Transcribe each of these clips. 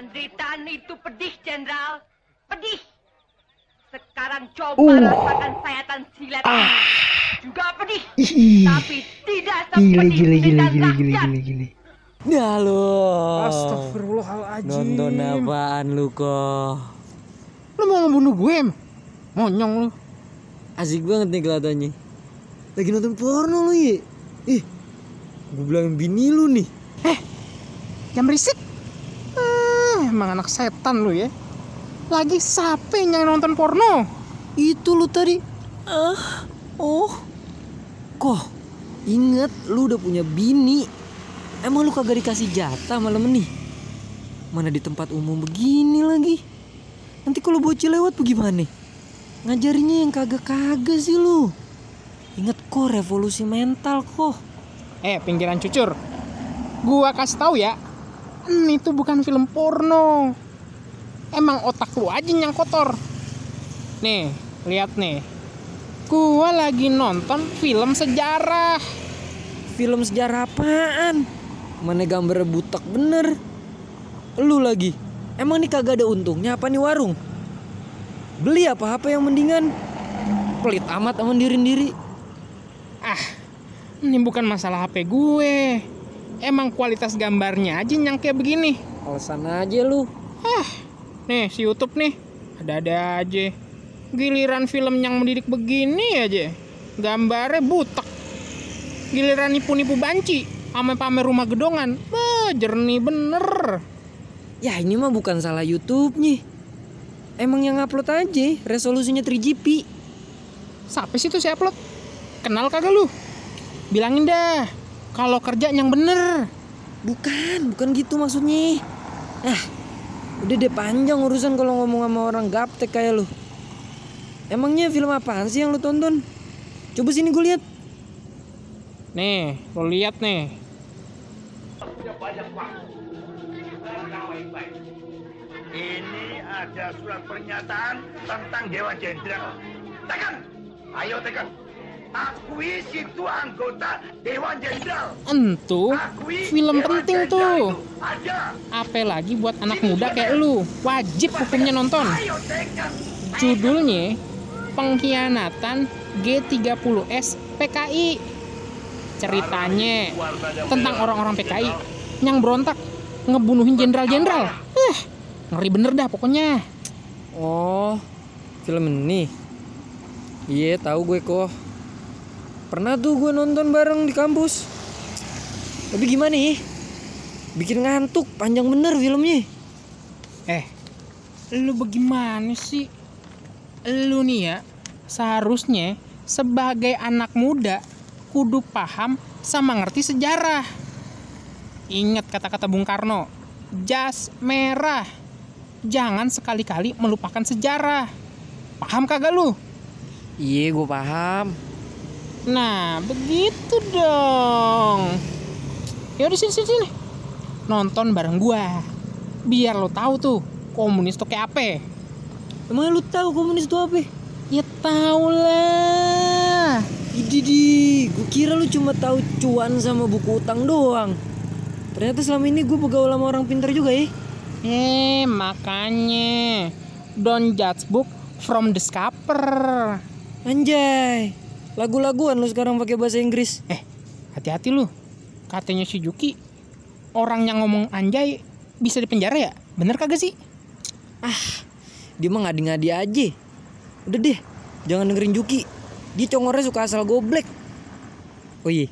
Penderitaan itu pedih, Jenderal. Pedih. Sekarang coba rasakan sayatan silat. Juga pedih. Tapi tidak sepedih gini. Ya lo. Astagfirullahaladzim. Nonton apaan lu kok? Lu mau ngebunuh gue? Monyong lu. Asik banget nih kelihatannya. Lagi nonton porno lu ya? Ih, gue bilangin bini lu nih. Yang berisik. Emang anak setan lu ya. Lagi siapa yang nonton porno? Itu lu tadi. Kok inget lu udah punya bini. Emang lu kagak dikasih jatah malam ini? Mana di tempat umum begini lagi? Nanti kalau bocil lewat bagaimana? Ngajarinya yang kagak-kagak sih lu. Ingat kok, revolusi mental kok. Pinggiran cucur. Gua kasih tahu ya, itu bukan film porno. Emang otak lu aja yang kotor. Nih, lihat nih. Gua lagi nonton film sejarah. Film sejarah apaan? Mana gambar butak bener. Lu lagi. Emang nih kagak ada untungnya apa nih warung? Beli apa-apa yang mendingan. Pelit amat sama diri-diri. Ini bukan masalah HP gue. Emang kualitas gambarnya aja yang kayak begini. Alasan aja lu. Nih si YouTube nih. Ada-ada aja. Giliran film yang mendidik begini aja. Gambarnya butak. Giliran nipu-nipu banci. Ame pamer rumah gedongan. Jernih bener. Ya ini mah bukan salah YouTube-nya. Emang yang upload aja resolusinya 3GP. Siapa sih tuh si upload? Kenal kagak lu? Bilangin dah. Kalau kerja yang bener. Bukan gitu maksudnya. Udah deh panjang urusan kalau ngomong sama orang gaptek kayak lu. Emangnya film apaan sih yang lu tonton? Coba sini gue lihat. Nih, lo lihat nih. Punya banyak waktu. Ini ada surat pernyataan tentang Dewan Jenderal. Tekan, ayo tekan. Akui situ anggota Dewan Jenderal. Entu, film penting tuh. Apalagi buat anak muda kayak lu, wajib hukumnya nonton. Judulnya Pengkhianatan G30S PKI. Ceritanya tentang orang-orang PKI yang berontak ngebunuhin jenderal-jenderal. Ngeri bener dah pokoknya. Oh, film ini. Iya, tahu gue kok. Pernah tuh gue nonton bareng di kampus. Tapi gimana ya? Bikin ngantuk, panjang bener filmnya. Lu bagaimana sih? Lu nih ya, seharusnya sebagai anak muda kudu paham sama ngerti sejarah. Ingat kata-kata Bung Karno, jas merah. Jangan sekali-kali melupakan sejarah. Paham kagak lu? Iya, gue paham. Nah, begitu dong. Yaudah sini. Nonton bareng gue. Biar lo tahu tuh komunis tuh kayak apa. Emang lu tahu komunis tuh apa? Ya tahu lah. Ididi, gue kira lu cuma tahu cuan sama buku utang doang. Ternyata selama ini gue bergaul sama orang pintar juga ya. Makanya don't judge book from the cover. Anjay, lagu-laguan lu sekarang pakai bahasa Inggris. Hati-hati lu. Katanya si Juki, orang yang ngomong anjay bisa dipenjara ya? Bener kagak sih? Dia mah ngadi-ngadi aja. Udah deh, jangan dengerin Juki. Dia congornya suka asal goblek. Oh iya,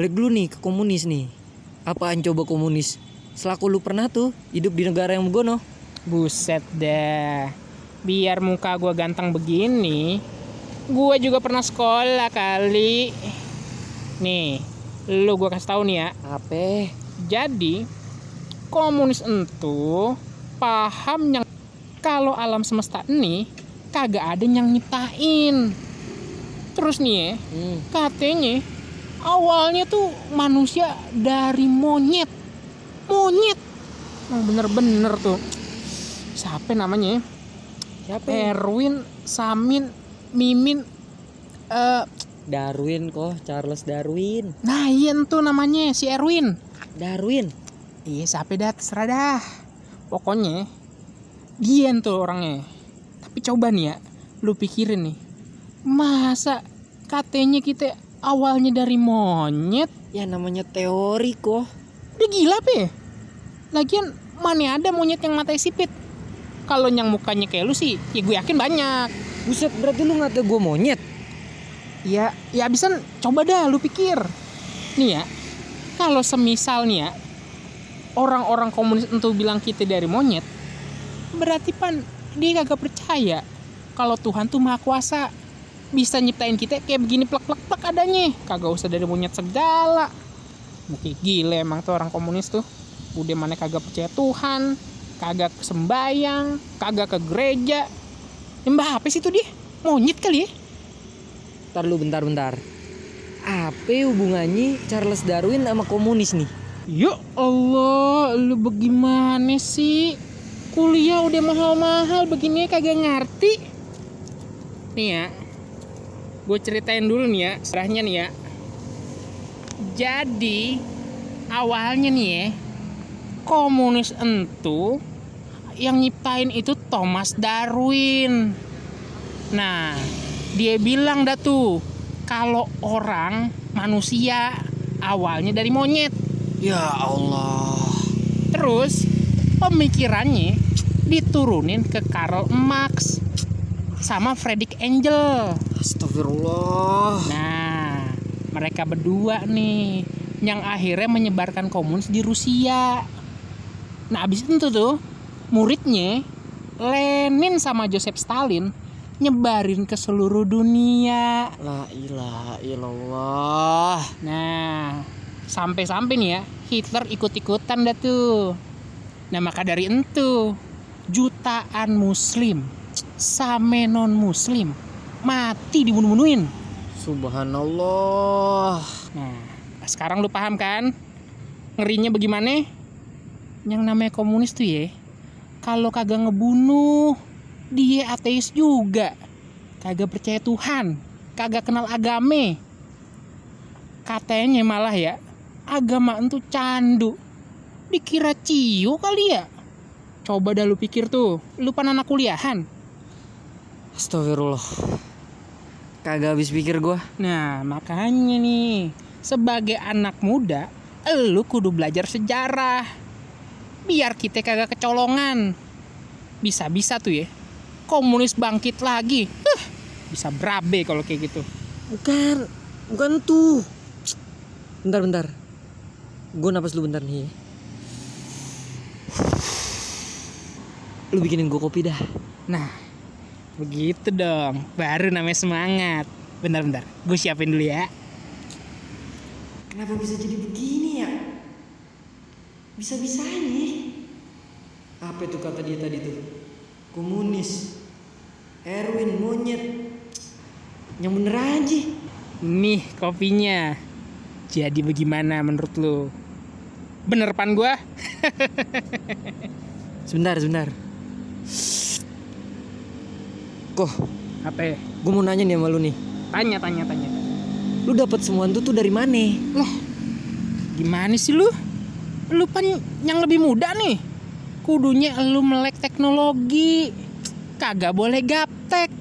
balik dulu nih ke komunis nih. Apaan coba komunis? Selaku lu pernah tuh hidup di negara yang begono. Buset dah. Biar muka gua ganteng begini, gua juga pernah sekolah kali. Nih, lu gua kasih tahu nih ya. Apa? Jadi komunis entu paham yang kalau alam semesta ini kagak ada yang nyiptain. Terus nih ya, katanya awalnya tuh manusia dari monyet. Bener-bener tuh. Siapa namanya ya? Erwin, Samin, Mimin, Darwin kok, Charles Darwin. Nah iya tuh namanya si Erwin Darwin. Iya siapa dah, terserah dah. Pokoknya gian tuh orangnya. Tapi coba nih ya, lu pikirin nih, masa katanya kita awalnya dari monyet? Ya namanya teori kok. Udah gila pe. Lagian mana ada monyet yang matanya sipit. Kalau yang mukanya kayak lu sih, ya gue yakin banyak. Buset, berarti lu ngata gue monyet? Ya abisan coba dah lu pikir. Nih ya, kalau semisal nih ya, orang-orang komunis itu bilang kita dari monyet, berarti pan dia kagak percaya kalau Tuhan tuh maha kuasa, bisa nyiptain kita kayak begini plek-plek-plek adanya, kagak usah dari monyet segala. Mungkin gila emang tuh orang komunis tuh. Udah mana kagak percaya Tuhan, kagak sembayang, kagak ke gereja. Nyembah apa sih tuh dia? Monyet kali ya. Ntar lu bentar. Apa hubungannya Charles Darwin sama komunis nih? Ya Allah, lu bagaimana sih? Kuliah udah mahal-mahal begini kagak ngerti. Nih ya, gue ceritain dulu nih ya, serahnya nih ya. Jadi awalnya nih ya, komunis entu yang nyiptain itu Thomas Darwin. Nah, dia bilang dah tuh kalau orang manusia awalnya dari monyet. Ya Allah. Terus pemikirannya diturunin ke Karl Marx sama Friedrich Engels. Astagfirullah. Nah, mereka berdua nih yang akhirnya menyebarkan komunis di Rusia. Nah, abis itu tuh muridnya Lenin sama Joseph Stalin nyebarin ke seluruh dunia. La ilaha illallah. Nah, sampai-sampai nih ya, Hitler ikut-ikutan dah tuh. Nah, maka dari itu jutaan muslim same non muslim mati dibunuh-bunuhin. Subhanallah. Nah, sekarang lu paham kan ngerinya bagaimana? Yang namanya komunis tuh ya, kalau kagak ngebunuh, dia ateis juga, kagak percaya Tuhan, kagak kenal agama. Katanya malah ya, agama itu candu. Dikira cio kali ya. Coba dah lu pikir tuh, lu pan anak kuliahan. Astagfirullah. Kagak habis pikir gua. Nah, makanya nih, sebagai anak muda, elu kudu belajar sejarah. Biar kita kagak kecolongan. Bisa-bisa tuh ya, komunis bangkit lagi. Bisa berabe kalau kayak gitu. Bukan tuh. Bentar. Gua napas lu bentar nih. Lu bikinin gua kopi dah. Nah, begitu dong, baru namanya semangat. Bentar, gue siapin dulu ya. Kenapa bisa jadi begini ya? Bisa-bisanya. Apa itu kata dia tadi tuh? Komunis, Erwin, monyet. Yang bener aja. Nih kopinya. Jadi bagaimana menurut lu? Bener pan gue? Sebentar. Kok apa? Gue mau nanya nih sama lu nih. Tanya. Lu dapat semua itu tuh dari mana? Loh, gimana sih lu? Lu kan yang lebih muda nih. Kudunya lu melek teknologi. Kagak boleh gaptek.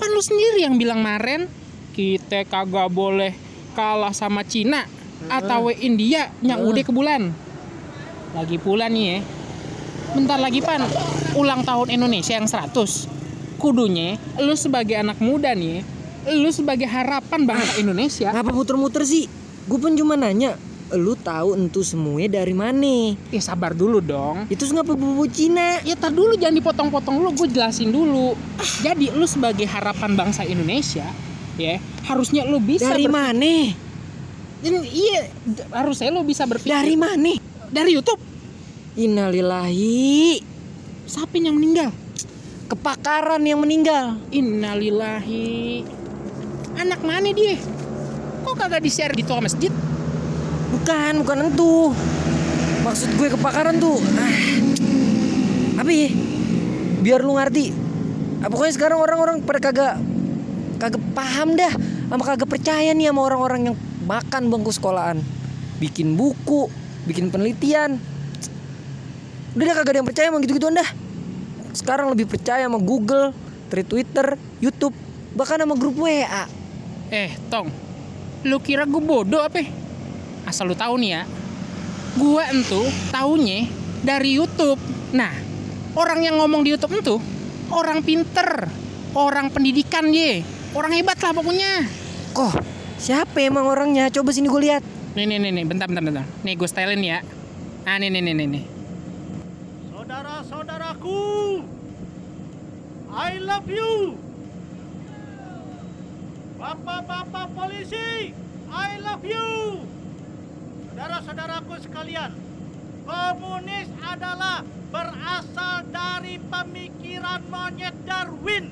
Pan lu sendiri yang bilang maren kita kagak boleh kalah sama Cina atau India yang udah ke bulan. Lagi pula nih ya, bentar lagi pan ulang tahun Indonesia yang 100. Kudunya lu sebagai anak muda nih, lu sebagai harapan bangsa Indonesia. Ngapa muter-muter sih? Gue pun cuma nanya, lu tahu entu semuanya dari mana? Ya sabar dulu dong. Itu ngapa bubu Cina? Ya tar dulu, jangan dipotong-potong lu, gue jelasin dulu. Jadi lu sebagai harapan bangsa Indonesia, ya harusnya lu bisa dari mana? Iya, harusnya lu bisa berpikir. Dari mana? Dari YouTube. Innalillahi. Siapa yang meninggal? Kepakaran yang meninggal. Innalillahi. Anak mana dia? Kok kagak di-share gitu sama masjid? Bukan entu. Maksud gue kepakaran tuh. Apa ya? Biar lu ngerti. Pokoknya sekarang orang-orang pada kagak paham dah. Sama kagak percaya nih sama orang-orang yang makan bangku sekolahan. Bikin buku, bikin penelitian. Udah dah, kagak ada yang percaya sama gitu-gituan dah. Sekarang lebih percaya sama Google, Twitter, YouTube, bahkan sama grup WA. Tong, lu kira gue bodoh apa? Asal lu tahu nih ya, gue entu taunya dari YouTube. Nah, orang yang ngomong di YouTube entu orang pinter, orang pendidikan ye, orang hebat lah pokoknya. Kok, siapa emang orangnya? Coba sini gue lihat. Nih, bentar. Nih gue stylin ya. Nah, nih. Saudara-saudaraku, I love you. Bapak-bapak polisi, I love you. Saudara-saudaraku sekalian, komunis adalah berasal dari pemikiran monyet Darwin.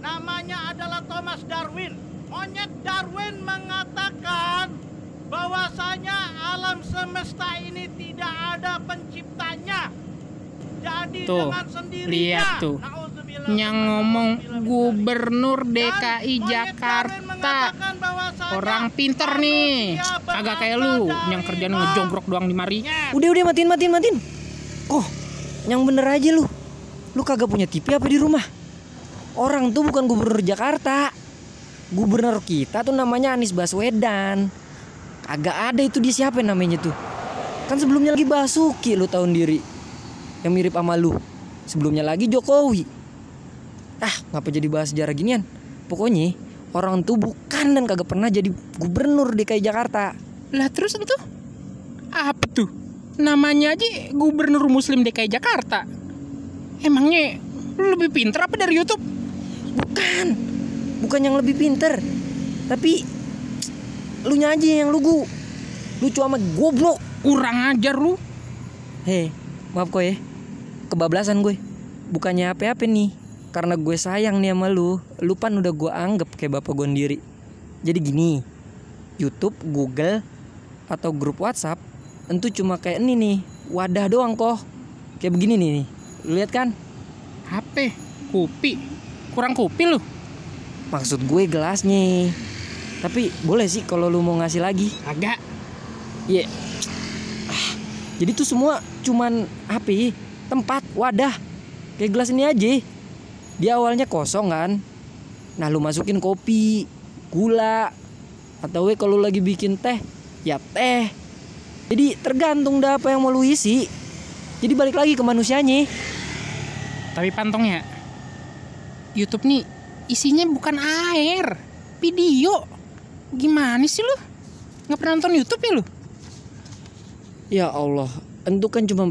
Namanya adalah Thomas Darwin. Monyet Darwin mengatakan bahwasanya alam semesta ini tidak ada penciptanya. Jadi tuh, dengan sendirinya. Lihat tuh. Yang ngomong Gubernur DKI Jakarta, orang pinter nih, agak kayak lu yang kerjaan ngejogrok doang di mari. Udah matiin. Kok, yang bener aja lu. Lu kagak punya TV apa di rumah? Orang tuh bukan Gubernur Jakarta. Gubernur kita tuh namanya Anies Baswedan. Kagak ada itu, dia siapa namanya tuh? Kan sebelumnya lagi Basuki, lu tahu diri, yang mirip sama lu. Sebelumnya lagi Jokowi. Ngapa jadi bahas sejarah ginian? Pokoknya orang tuh bukan dan kagak pernah jadi gubernur DKI Jakarta. Lah terus itu apa tuh? Namanya aja gubernur muslim DKI Jakarta. Emangnya lu lebih pinter apa dari YouTube? Bukan yang lebih pinter, tapi lu nya aja yang lucu sama goblok. Kurang ajar lu. Hei, maaf kok ya, kebablasan gue. Bukannya apa-apa nih, karena gue sayang nih sama lu. Lu pan udah gue anggap kayak bapak gue sendiri. Jadi gini, YouTube, Google, atau grup WhatsApp entu cuma kayak ini nih, wadah doang kok. Kayak begini nih. Lu lihat kan? HP, kopi. Kurang kopi lu. Maksud gue gelasnya. Tapi boleh sih kalau lu mau ngasih lagi. Agak. Iya. Yeah. Jadi tuh semua cuman HP, tempat, wadah. Kayak gelas ini aja. Dia awalnya kosong kan. Nah, lu masukin kopi, gula, atau kalau lagi bikin teh, ya teh. Jadi tergantung dah apa yang mau lu isi. Jadi balik lagi ke manusianya. Tapi pantongnya, YouTube nih isinya bukan air, video. Gimana sih lu? Nggak pernah nonton YouTube ya lu? Ya Allah, itu kan cuma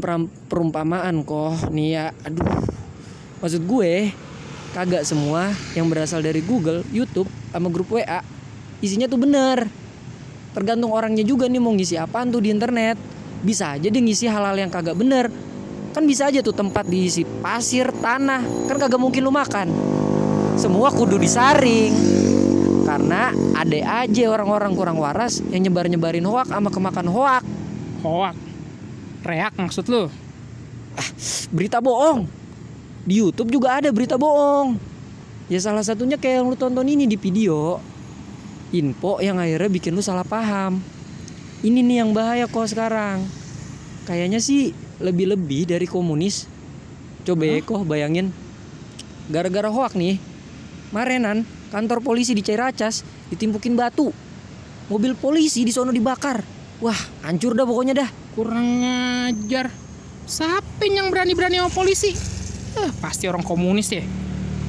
perumpamaan kok. Nih ya, aduh. Maksud gue, kagak semua yang berasal dari Google, YouTube, sama grup WA isinya tuh bener. Tergantung orangnya juga nih mau ngisi apaan tuh di internet. Bisa aja dia ngisi hal-hal yang kagak bener. Kan bisa aja tuh tempat diisi pasir, tanah. Kan kagak mungkin lu makan. Semua kudu disaring. Karena ada aja orang-orang kurang waras yang nyebar-nyebarin hoak sama kemakan hoak. Hoak? Reak maksud lu? Berita bohong. Di YouTube juga ada berita bohong. Ya salah satunya kayak yang lu tonton ini di video. Info yang akhirnya bikin lu salah paham. Ini nih yang bahaya kok sekarang. Kayaknya sih lebih-lebih dari komunis. Coba ya kok bayangin. Gara-gara hoak nih, Marenan, kantor polisi di Cireracas ditimpukin batu. Mobil polisi di sono dibakar. Wah, hancur dah pokoknya dah. Kurang ajar. Siapa yang berani-berani sama polisi? Pasti orang komunis ya.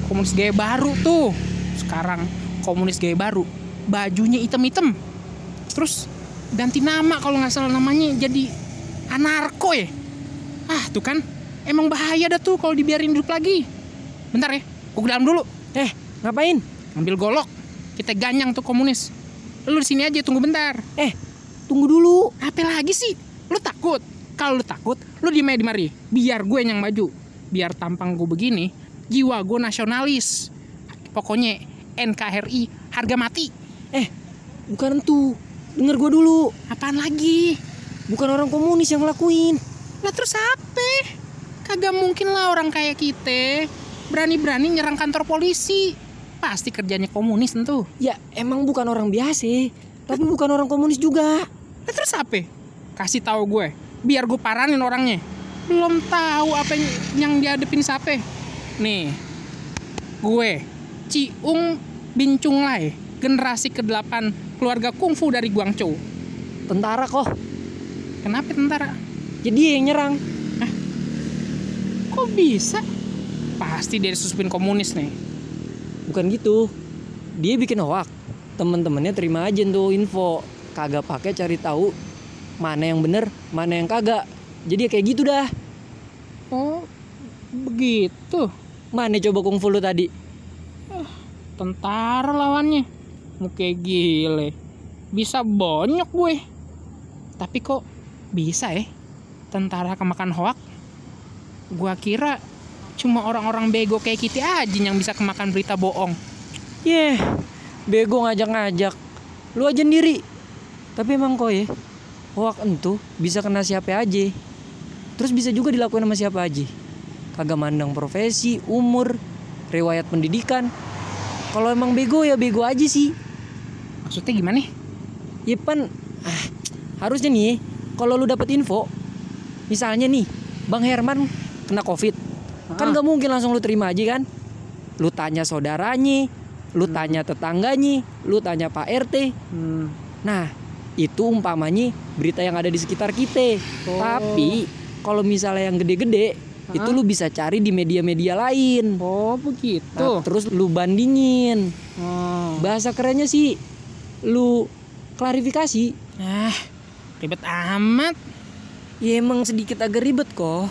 Komunis gaya baru tuh. Sekarang komunis gaya baru, bajunya hitam-hitam. Terus ganti nama, kalau gak salah namanya jadi anarko ya. Tuh kan, emang bahaya dah tuh kalau dibiarin hidup lagi. Bentar ya, gue ke dalam dulu. Ngapain? Ambil golok. Kita ganyang tuh komunis. Lu disini aja, tunggu bentar. Tunggu dulu. Apa lagi sih? Lu takut? Kalau lu takut, lu diem aja di mari. Biar gue yang maju. Biar tampang gue begini, jiwa gue nasionalis. Pokoknya NKRI harga mati. Bukan itu. Dengar gue dulu. Apaan lagi? Bukan orang komunis yang ngelakuin. Lah terus apa? Kagak mungkin lah orang kayak kita berani-berani nyerang kantor polisi. Pasti kerjanya komunis tentu. Ya emang bukan orang biasa, tapi bukan orang komunis juga. Lah terus apa? Kasih tahu gue, biar gue paranin orangnya. belum tahu apa yang dihadapin siapa. Nih, gue Ciung Bincung Lai, generasi ke-8 keluarga kungfu dari Guangzhou. Tentara kok. Kenapa tentara? Jadi yang nyerang. Hah? Kok bisa? Pasti dia disusupin komunis nih. Bukan gitu. Dia bikin hoak. Temen-temennya terima aja tuh info. Kagak pakai cari tahu mana yang bener, mana yang kagak. Jadi kayak gitu dah. Oh, begitu. Mana coba kungfu lu tadi? Tentara lawannya. Muka gile. Bisa bonyok gue. Tapi kok bisa ya? Tentara kemakan hoak? Gua kira cuma orang-orang bego kayak kita aja yang bisa kemakan berita bohong. Yeh, bego ngajak-ngajak. Lu aja sendiri. Tapi emang kok ya, hoak entu bisa kena siapa aja. Terus bisa juga dilakuin sama siapa aja. Kagak mandang profesi, umur, riwayat pendidikan. Kalau emang bego ya bego aja sih. Maksudnya gimana? Ya pan, harusnya nih, kalau lu dapet info, misalnya nih, Bang Herman kena COVID, kan gak mungkin langsung lu terima aja kan? Lu tanya saudaranya, lu tanya tetangganya, lu tanya Pak RT. Nah, itu umpamanya berita yang ada di sekitar kita. Oh. Tapi kalau misalnya yang gede-gede, itu lu bisa cari di media-media lain. Oh, begitu. Nah, terus lu bandingin. Bahasa kerennya sih, lu klarifikasi. Ribet amat. Ya emang sedikit agak ribet kok.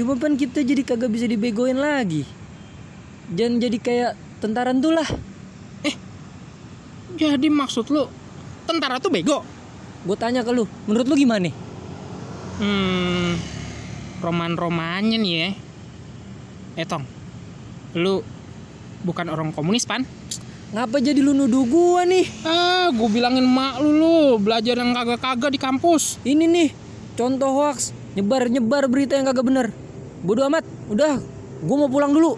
Cuma kan kita jadi kagak bisa dibegoin lagi. Jangan jadi kayak tentara tuh lah. Jadi maksud lu tentara tuh bego? Gue tanya ke lu, menurut lu gimana? Roman-romannya nih ya. Tong, lu bukan orang komunis pan? Ngapa jadi lu nuduh gua nih? Gua bilangin mak lu belajar yang kagak-kagak di kampus. Ini nih, contoh hoax, nyebar-nyebar berita yang kagak bener. Bodoh amat, udah, gua mau pulang dulu.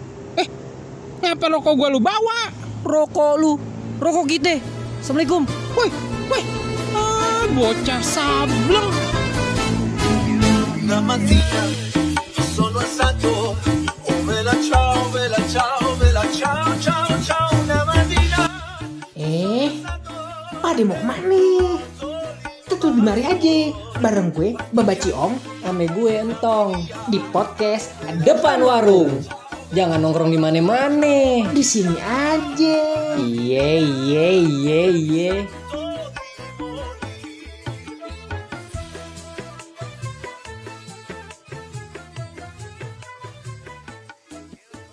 Ngapa rokok gua lu bawa? Rokok lu, rokok kita. Assalamualaikum. Wih, bocah sableng. Pade mau kemana? Tuh di mari aja. Bareng gue, Baba Ciong, ame gue Entong. Di podcast Depan Warung. Jangan nongkrong di mana-mana. Di sini aja. Iye.